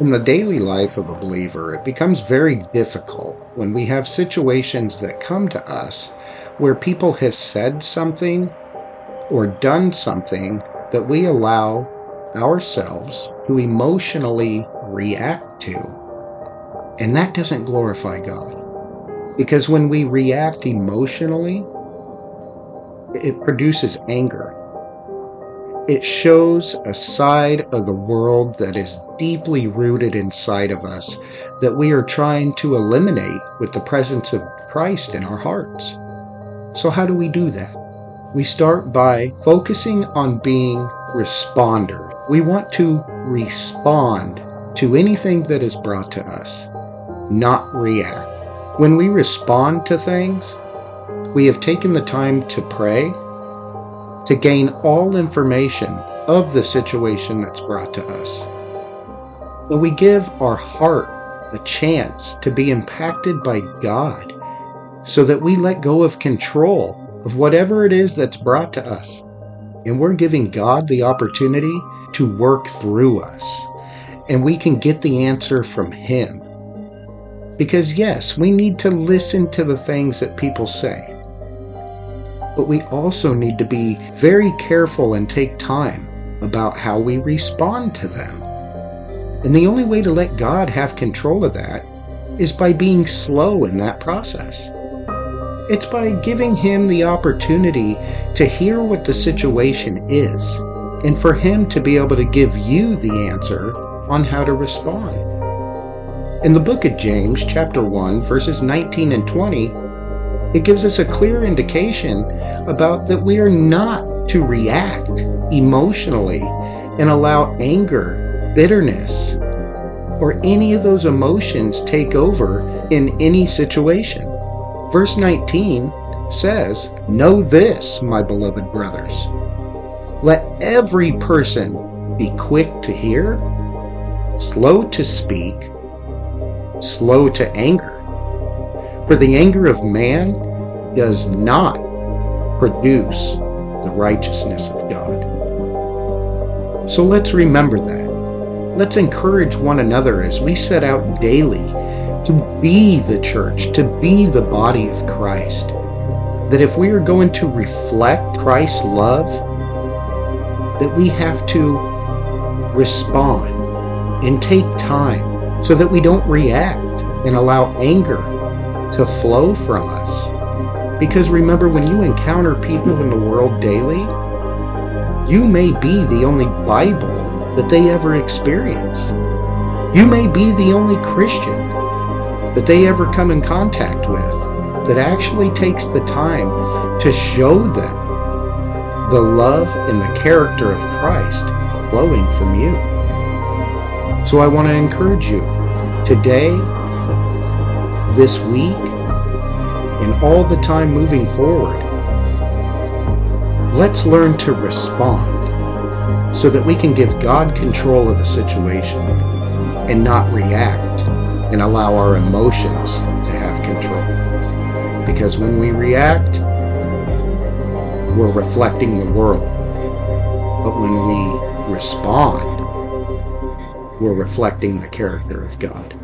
In the daily life of a believer, it becomes very difficult when we have situations that come to us where people have said something or done something that we allow ourselves to emotionally react to. And that doesn't glorify God. Because when we react emotionally, it produces anger. It shows a side of the world that is deeply rooted inside of us that we are trying to eliminate with the presence of Christ in our hearts. So how do we do that? We start by focusing on being responders. We want to respond to anything that is brought to us, not react. When we respond to things, we have taken the time to pray, to gain all information of the situation that's brought to us. When we give our heart a chance to be impacted by God so that we let go of control of whatever it is that's brought to us. And we're giving God the opportunity to work through us. And we can get the answer from Him. Because yes, we need to listen to the things that people say. But we also need to be very careful and take time about how we respond to them. And the only way to let God have control of that is by being slow in that process. It's by giving Him the opportunity to hear what the situation is and for Him to be able to give you the answer on how to respond. In the book of James, chapter 1, verses 19 and 20, it gives us a clear indication about that we are not to react emotionally and allow anger, bitterness, or any of those emotions take over in any situation. Verse 19 says, "Know this, my beloved brothers, let every person be quick to hear, slow to speak, slow to anger. For the anger of man does not produce the righteousness of God." So let's remember that. Let's encourage one another as we set out daily to be the church, to be the body of Christ. That if we are going to reflect Christ's love, that we have to respond and take time so that we don't react and allow anger to flow from us. Because remember, when you encounter people in the world daily, you may be the only Bible that they ever experience. You may be the only Christian that they ever come in contact with that actually takes the time to show them the love and the character of Christ flowing from you. So I want to encourage you today, this week, and all the time moving forward, let's learn to respond so that we can give God control of the situation and not react and allow our emotions to have control. Because when we react, we're reflecting the world. But when we respond, we're reflecting the character of God.